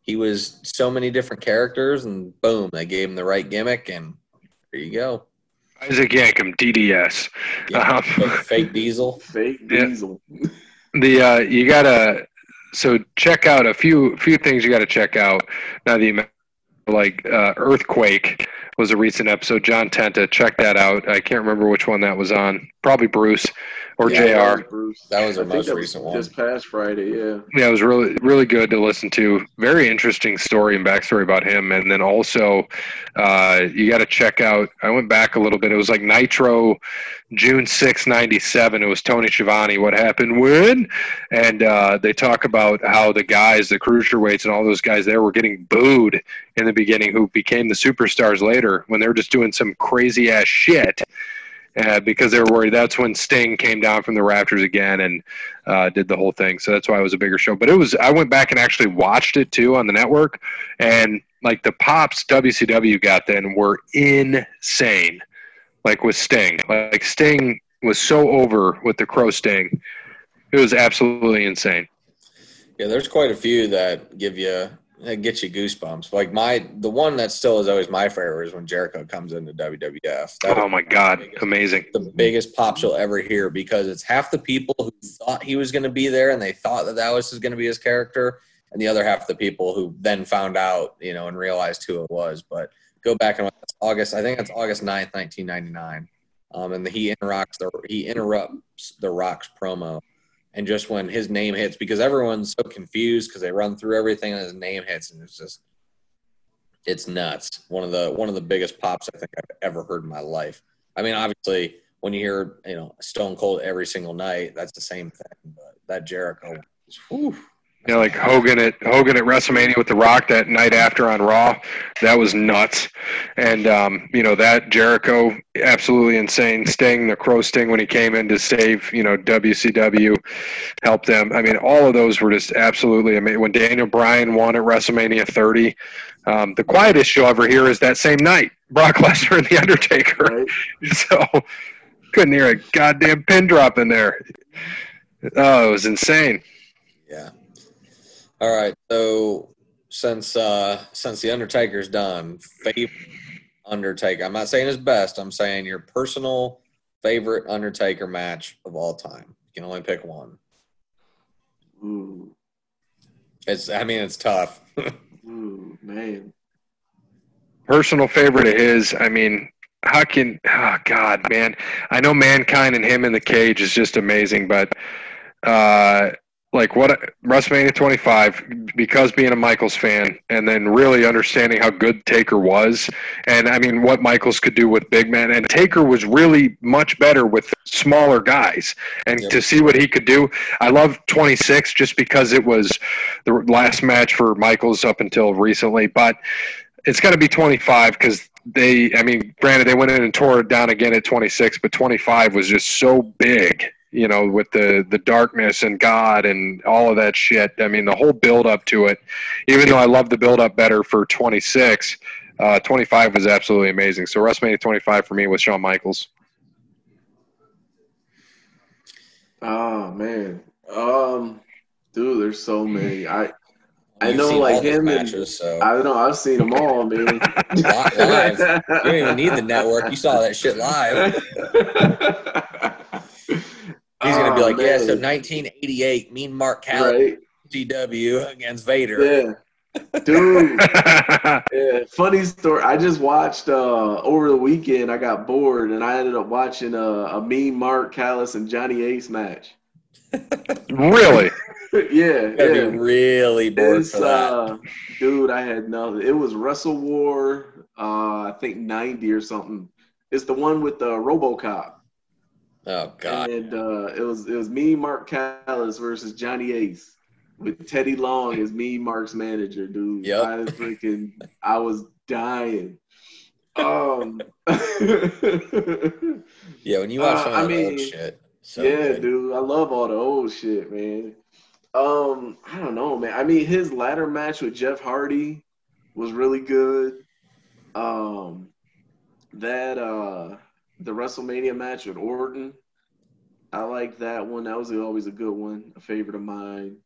He was so many different characters, and boom, they gave him the right gimmick, and there you go. Isaac Yankem, DDS. Yeah, fake Diesel. Fake Diesel. Yeah. You gotta check out a few things you gotta check out. Now that you mentioned, like Earthquake was a recent episode. John Tenta, check that out. I can't remember which one that was on. Probably Bruce or JR. That was our most recent one. This past Friday, yeah. Yeah, it was really, really good to listen to. Very interesting story and backstory about him. And then also, you got to check out, I went back a little bit. It was like Nitro, June 6, 97. It was Tony Schiavone, What Happened When? And they talk about how the guys, the cruiserweights and all those guys there were getting booed in the beginning, who became the superstars later when they were just doing some crazy-ass shit. Because they were worried. That's when Sting came down from the Raptors again and did the whole thing. So that's why it was a bigger show. But I went back and actually watched it too on the network. And like the pops WCW got then were insane. Like with Sting. Like Sting was so over with the Crow Sting. It was absolutely insane. Yeah, there's quite a few that get you goosebumps. Like the one that still is always my favorite is when Jericho comes into WWF. That oh my God, amazing! The biggest pop you'll ever hear, because it's half the people who thought he was going to be there and they thought that was going to be his character, and the other half the people who then found out, you know, and realized who it was. But go back and I think that's August 9th, 1999, and he interrupts the Rock's promo. And just when his name hits, because everyone's so confused because they run through everything and his name hits, and it's nuts. One of the biggest pops I think I've ever heard in my life. I mean, obviously, when you hear, you know, Stone Cold every single night, that's the same thing. But that Jericho, whew. Yeah, like Hogan at WrestleMania with The Rock that night after on Raw, that was nuts. And you know, that Jericho, absolutely insane. Sting, the Crow Sting when he came in to save, you know, WCW, help them. I mean, all of those were just absolutely amazing. When Daniel Bryan won at WrestleMania 30, the quietest you'll ever hear is that same night, Brock Lesnar and The Undertaker. Right. So couldn't hear a goddamn pin drop in there. Oh, it was insane. Yeah. All right, so since the Undertaker's done, favorite Undertaker. I'm not saying his best. I'm saying your personal favorite Undertaker match of all time. You can only pick one. Ooh. It's tough. Ooh, man. Personal favorite of his. I mean, God, man. I know Mankind and him in the cage is just amazing, but like what WrestleMania 25, because being a Michaels fan and then really understanding how good Taker was, and I mean what Michaels could do with big men, and Taker was really much better with smaller guys, and to see what he could do. I love 26 just because it was the last match for Michaels up until recently, but it's got to be 25 because they, I mean, granted they went in and tore it down again at 26, but 25 was just so big. You know, with the darkness and God and all of that shit. I mean, the whole build up to it, even though I love the build up better for 26, 25 was absolutely amazing. So WrestleMania 25 for me was Shawn Michaels. Oh man. Dude, there's so many. I know like him matches, and so. I don't know. I've seen them all, man. Live. You don't even need the network. You saw that shit live. He's going to be like, man. Yeah, so 1988, Mean Mark Calloway, right. GW against Vader. Yeah. Dude. Yeah. Funny story. I just watched over the weekend. I got bored, and I ended up watching a Mean Mark Calloway and Johnny Ace match. Really? Yeah. I'd be really bored for that. Dude, I had nothing. It was Wrestle War, I think 90 or something. It's the one with RoboCop. Oh God! And it was Mean Mark Callis versus Johnny Ace with Teddy Long as Mean Mark's manager, dude. Yep. I was dying. Yeah, when you watch all the old shit. So yeah, good. Dude, I love all the old shit, man. I don't know, man. I mean, his ladder match with Jeff Hardy was really good. The WrestleMania match with Orton, I like that one. That was always a good one, a favorite of mine.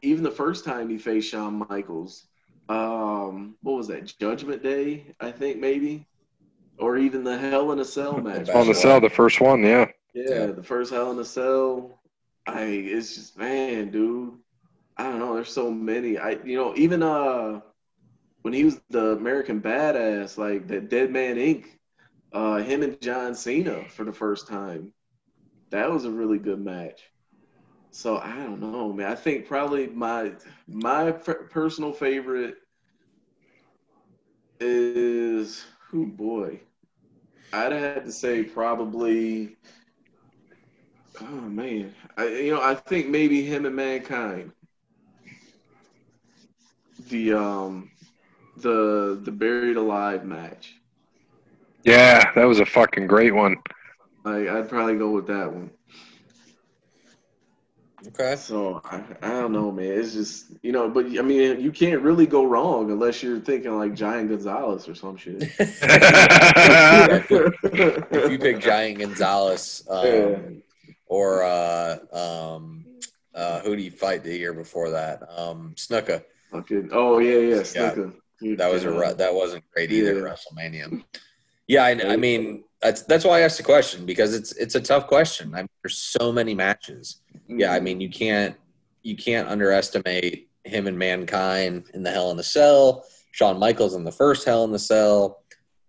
Even the first time he faced Shawn Michaels, what was that, Judgment Day, I think, maybe? Or even the Hell in a Cell match. Hell in a Cell, the first one, yeah. Yeah, the first Hell in a Cell. It's just, man, dude, I don't know. There's so many. Even when he was the American Badass, like that Dead Man Inc., him and John Cena for the first time. That was a really good match. So I don't know, man. I think probably my personal favorite is I'd have to say probably. Oh man, I think maybe him and Mankind. The Buried Alive match. Yeah, that was a fucking great one. I'd probably go with that one. Okay. So, I don't know, man. It's just, but, I mean, you can't really go wrong unless you're thinking, like, Giant Gonzalez or some shit. If you pick Giant Gonzalez or who do you fight the year before that? Snuka. Okay. Oh, yeah, Snuka. Yeah, that wasn't great either, WrestleMania. Yeah, I mean that's why I asked the question, because it's a tough question. I mean, there's so many matches. Yeah, I mean you can't underestimate him and Mankind in the Hell in the Cell, Shawn Michaels in the first Hell in the Cell.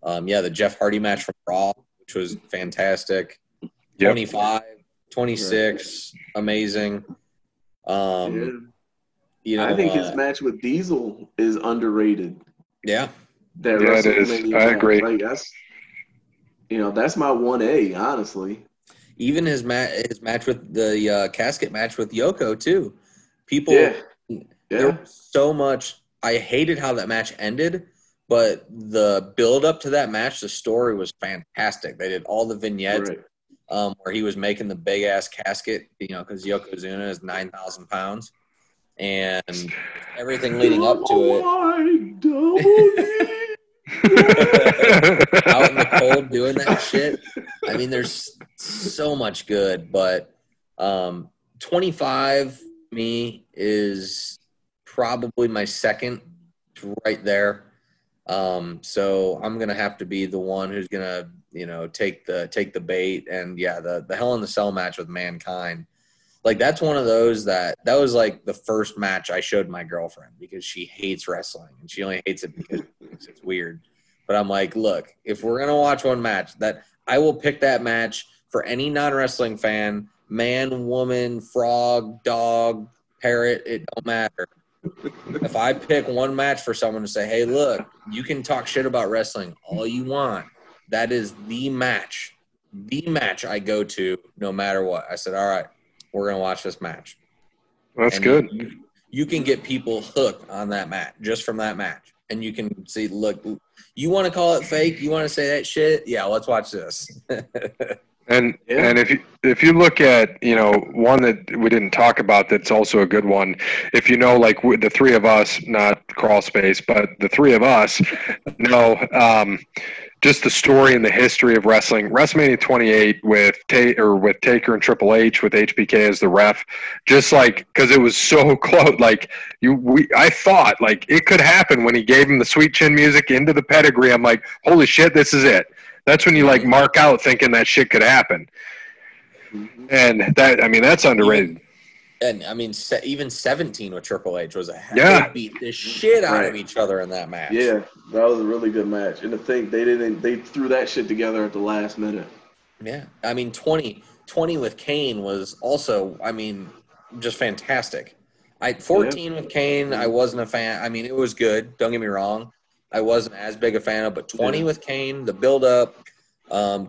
The Jeff Hardy match from Raw, which was fantastic. Yep. 25, 26, amazing. I think his match with Diesel is underrated. Yeah. It is. I agree. Like, that's my 1A, honestly. Even his match with the casket match with Yoko too. People, there was so much. I hated how that match ended, but the build up to that match, the story was fantastic. They did all the vignettes where he was making the big ass casket, because Yokozuna is 9,000 pounds, and everything leading up to it. I don't. Out in the cold doing that shit. I mean, there's so much good, but 25 me is probably my second right there. So I'm gonna have to be the one who's gonna take the bait, and the Hell in the Cell match with Mankind. Like, that's one of those that was like the first match I showed my girlfriend, because she hates wrestling, and she only hates it because it's weird. But I'm like, look, if we're going to watch one match, that I will pick that match for any non-wrestling fan man, woman, frog, dog, parrot, it don't matter. If I pick one match for someone to say, hey, look, you can talk shit about wrestling all you want. That is the match I go to no matter what. I said, all right, we're going to watch this match. That's and good. You can get people hooked on that match, just from that match. And you can see, look, you want to call it fake? You want to say that shit? Yeah, let's watch this. And if you look at, you know, one that we didn't talk about that's also a good one, if you know, like the three of us, not Crawl Space, but the three of us know just the story and the history of wrestling. WrestleMania 28 with Taker and Triple H with HBK as the ref, just like because it was so close. Like I thought like it could happen when he gave him the sweet chin music into the pedigree. I'm like, holy shit, this is it. That's when you, like, mark out thinking that shit could happen. And that, I mean, that's underrated. And, I mean, even 17 with Triple H was a – they beat the shit out of each other in that match. Yeah, that was a really good match. And the thing, they threw that shit together at the last minute. Yeah. I mean, 20 with Kane was also, I mean, just fantastic. 14 with Kane, I wasn't a fan. I mean, it was good. Don't get me wrong. I wasn't as big a fan of, but 20 with Kane, the build-up,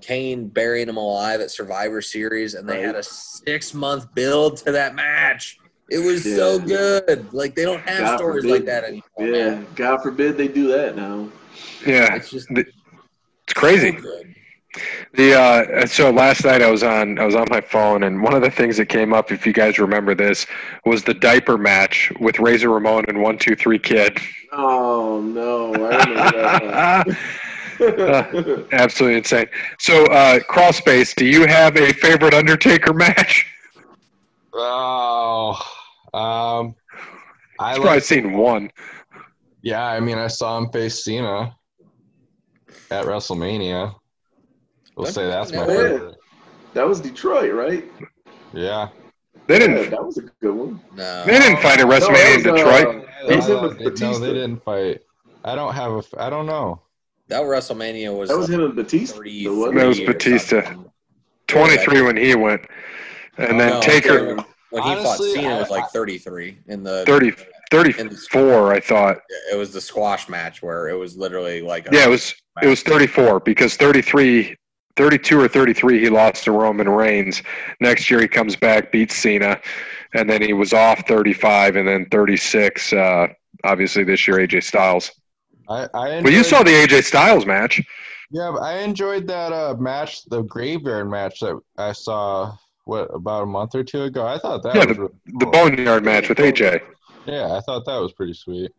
Kane burying him alive at Survivor Series, and they had a 6-month build to that match. It was so good. Like, they don't have stories like that anymore. Yeah, man. God forbid they do that now. Yeah, it's just it's crazy. So good. So last night I was on my phone, and one of the things that came up, if you guys remember this, was the diaper match with Razor Ramon and 1-2-3 Kid. Oh no, I remember that. Absolutely insane. So, Crawl Space, do you have a favorite Undertaker match? Oh, I've probably seen one. Yeah, I mean, I saw him face Cena at WrestleMania. We'll say that's my favorite. That was Detroit, right? Yeah. They didn't. That was a good one. No. They didn't fight at WrestleMania in Detroit. They didn't fight. I don't know. That WrestleMania was. That was him and Batista. That was Batista. 23 when he went, and then Taker. When he fought Cena, it was like 33 in the. 34, I thought. It was the squash match where it was literally like. Yeah, it was 34 because 33. 32 or 33, he lost to Roman Reigns. Next year, he comes back, beats Cena, and then he was off 35, and then 36. Obviously, this year, AJ Styles. But you saw the AJ Styles match. Yeah, but I enjoyed that match, the Graveyard match that I saw about a month or two ago. I thought that was really cool. The Boneyard match with AJ. Yeah, I thought that was pretty sweet.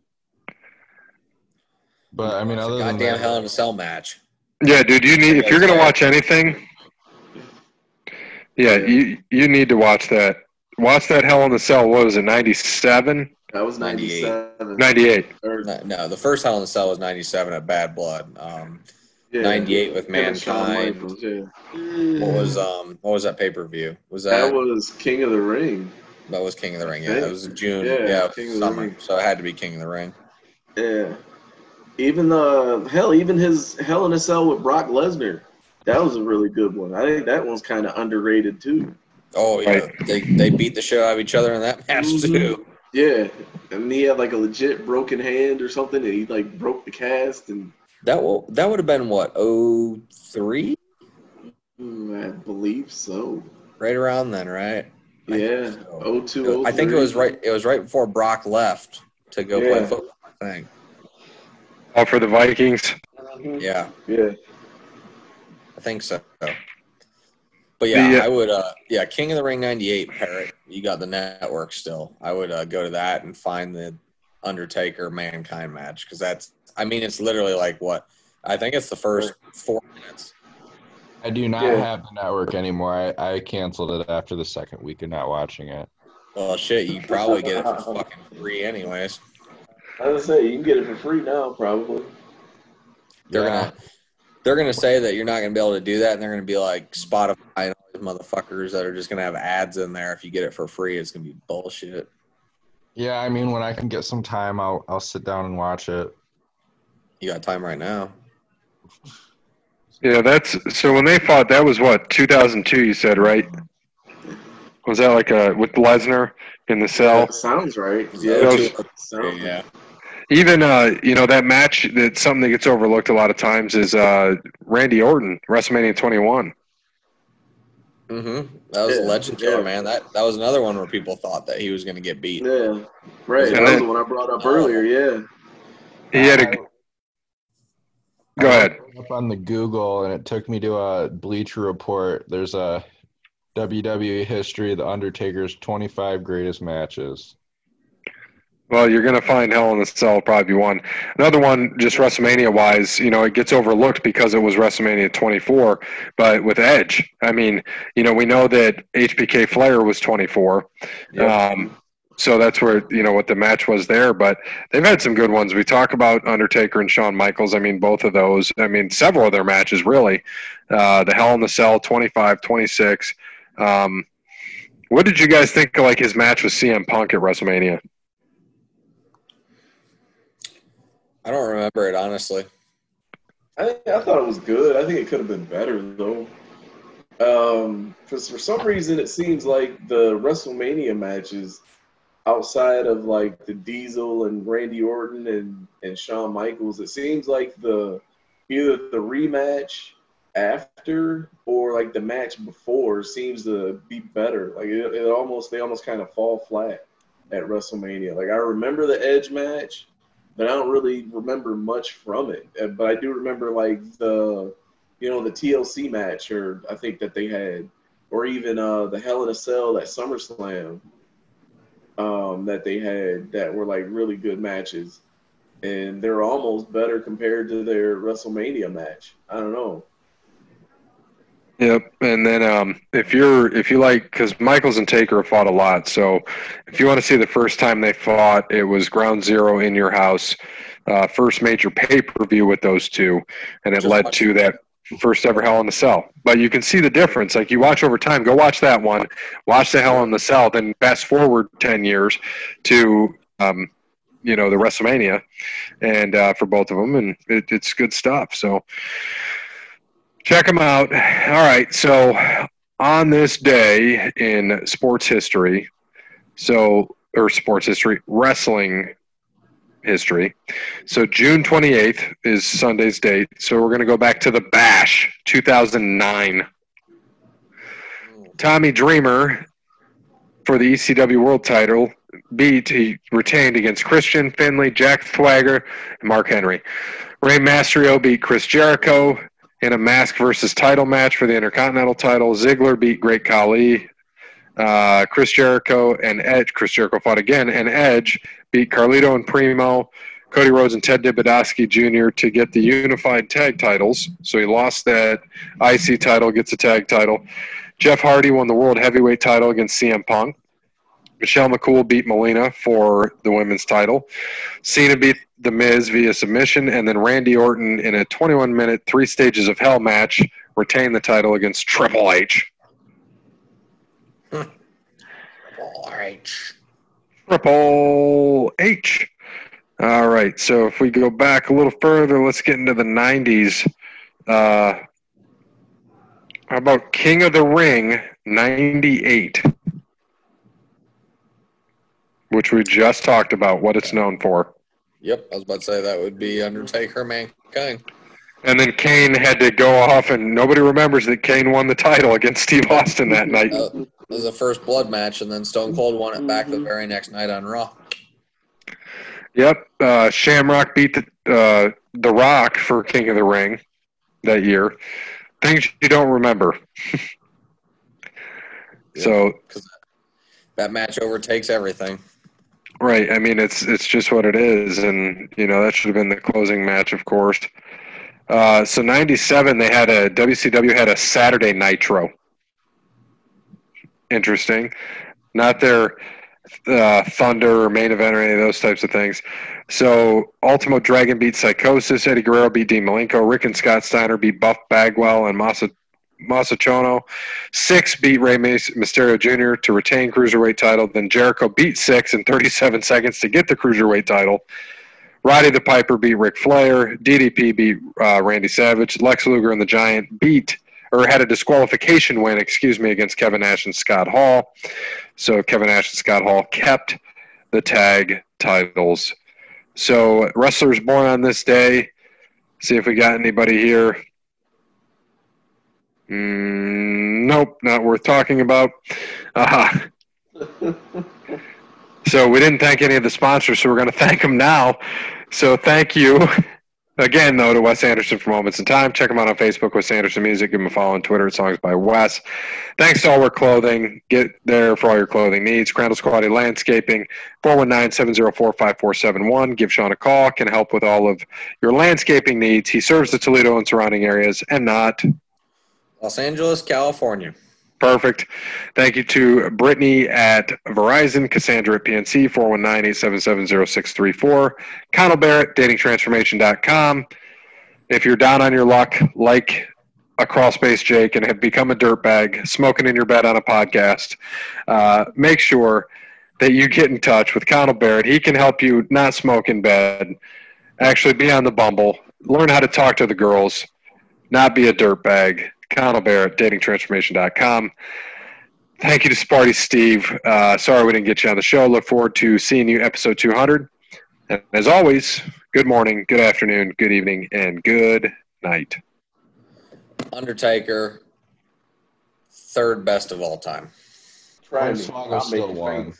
But I mean, other than that, Hell in a Cell match. Yeah, dude, you need if you're going to watch anything, you need to watch that. Watch that Hell in a Cell. What was it, 97? That was 97. 98. No, the first Hell in a Cell was 97 at Bad Blood. 98 with Mankind. What was that pay-per-view? That was King of the Ring. That was King of the Ring, yeah. That was in June. Yeah, summer. So it had to be King of the Ring. Yeah. Even his Hell in a Cell with Brock Lesnar, that was a really good one. I think that one's kind of underrated too. Oh yeah, they beat the shit out of each other in that match too. Yeah, and he had like a legit broken hand or something, and he like broke the cast and. That would have been what 03? I believe so. Right around then, right? Yeah, 02. I think it was right. It was right before Brock left to go play football. I think. Oh, for the Vikings? Yeah. Yeah. I think so. But, I would King of the Ring 98, Parrott. You got the network still. I would go to that and find the Undertaker-Mankind match because that's – I mean, it's literally like what? I think it's the first 4 minutes. I do not have the network anymore. I canceled it after the second week of not watching it. Well, shit, you probably get it for fucking free anyways. I was gonna say you can get it for free now, probably. They're gonna say that you're not gonna be able to do that, and they're gonna be like Spotify and all these motherfuckers that are just gonna have ads in there. If you get it for free, it's gonna be bullshit. Yeah, I mean, when I can get some time, I'll sit down and watch it. You got time right now. Yeah, that's so. When they fought, that was what 2002. You said right? Was that like a with Lesnar in the cell? Yeah, sounds right. Yeah. Yeah. Even you know, that match, that something that gets overlooked a lot of times is Randy Orton, WrestleMania 21. Mm-hmm. That was a legendary, man. That was another one where people thought that he was going to get beat. Yeah, right. That was the one I brought up earlier. Yeah. He had a. Go ahead. Up on the Google, and it took me to a Bleacher Report. There's a WWE history of the Undertaker's 25 greatest matches. Well, you're going to find Hell in a Cell probably one. Another one, just WrestleMania-wise, you know, it gets overlooked because it was WrestleMania 24, but with Edge. I mean, you know, we know that HBK Flair was 24. Yep. So that's where, you know, what the match was there. But they've had some good ones. We talk about Undertaker and Shawn Michaels. I mean, both of those. I mean, several of their matches, really. The Hell in a Cell, 25, 26. What did you guys think of, like, his match with CM Punk at WrestleMania? I don't remember it, honestly. I thought it was good. I think it could have been better, though. Because for some reason, it seems like the WrestleMania matches, outside of, like, the Diesel and Randy Orton and Shawn Michaels, it seems like either the rematch after or, like, the match before seems to be better. Like, they almost kind of fall flat at WrestleMania. Like, I remember the Edge match, but I don't really remember much from it. But I do remember, like, the TLC match, or I think that they had, or even the Hell in a Cell at SummerSlam that they had, that were, like, really good matches. And they're almost better compared to their WrestleMania match. I don't know. Yep, and then if you like, because Michaels and Taker fought a lot, so if you want to see the first time they fought, it was Ground Zero in your house, first major pay-per-view with those two, and it led to that first ever Hell in the Cell. But you can see the difference. Like, you watch over time, go watch that one, watch the Hell in the Cell, then fast forward 10 years to the WrestleMania, and for both of them, and it's good stuff. So. Check them out. All right, so on this day in sports history, wrestling history. So June 28th is Sunday's date. So we're going to go back to the Bash, 2009. Tommy Dreamer, for the ECW World title, retained against Christian, Finlay, Jack Swagger, and Mark Henry. Rey Mysterio beat Chris Jericho in a mask versus title match for the Intercontinental title. Ziggler beat Great Khali. Chris Jericho fought again, and Edge beat Carlito and Primo, Cody Rhodes and Ted DiBiase Jr. to get the unified tag titles. So he lost that IC title, gets a tag title. Jeff Hardy won the World Heavyweight title against CM Punk. Michelle McCool beat Melina for the women's title. Cena beat The Miz via submission, and then Randy Orton in a 21-minute Three Stages of Hell match retained the title against Triple H. Triple H. All right, so if we go back a little further, let's get into the 90s. How about King of the Ring 98? Which we just talked about, what it's known for. Yep, I was about to say that would be Undertaker, Mankind. And then Kane had to go off, and nobody remembers that Kane won the title against Steve Austin that night. It was a first blood match, and then Stone Cold won it back the very next night on Raw. Yep, Shamrock beat the Rock for King of the Ring that year. Things you don't remember. Yep, so that match overtakes everything. Right, I mean, it's just what it is, and, you know, that should have been the closing match, of course. So 97, they had WCW had a Saturday Nitro. Interesting. Not their Thunder or main event or any of those types of things. So Ultimo Dragon beat Psychosis, Eddie Guerrero beat Dean Malenko, Rick and Scott Steiner beat Buff Bagwell and Masachono. Six beat Rey Mysterio Jr. to retain Cruiserweight title. Then Jericho beat Six in 37 seconds to get the Cruiserweight title. Roddy the Piper beat Ric Flair. DDP beat Randy Savage. Lex Luger and the Giant beat or had a disqualification win, excuse me, against Kevin Nash and Scott Hall. So Kevin Nash and Scott Hall kept the tag titles. So wrestlers born on this day. See if we got anybody here. Nope, not worth talking about. So we didn't thank any of the sponsors, so we're going to thank them now. So thank you again, though, to Wes Anderson for Moments in Time. Check him out on Facebook, Wes Anderson Music. Give him a follow on Twitter at Songs by Wes. Thanks to All Wear Clothing. Get there for all your clothing needs. Crandall's Quality Landscaping, 419-704-5471. Give Sean a call. Can help with all of your landscaping needs. He serves the Toledo and surrounding areas and not Los Angeles, California. Perfect. Thank you to Brittany at Verizon, Cassandra at PNC, 419-877-0634, Connell Barrett, datingtransformation.com. If you're down on your luck, like a Crawl Space Jake and have become a dirtbag, smoking in your bed on a podcast, make sure that you get in touch with Connell Barrett. He can help you not smoke in bed, actually be on the Bumble, learn how to talk to the girls, not be a dirtbag. Connell Barrett, datingtransformation.com. Thank you to Sparty Steve. Sorry we didn't get you on the show. Look forward to seeing you episode 200. And as always, good morning, good afternoon, good evening, and good night. Undertaker, third best of all time. Try and swallow still one.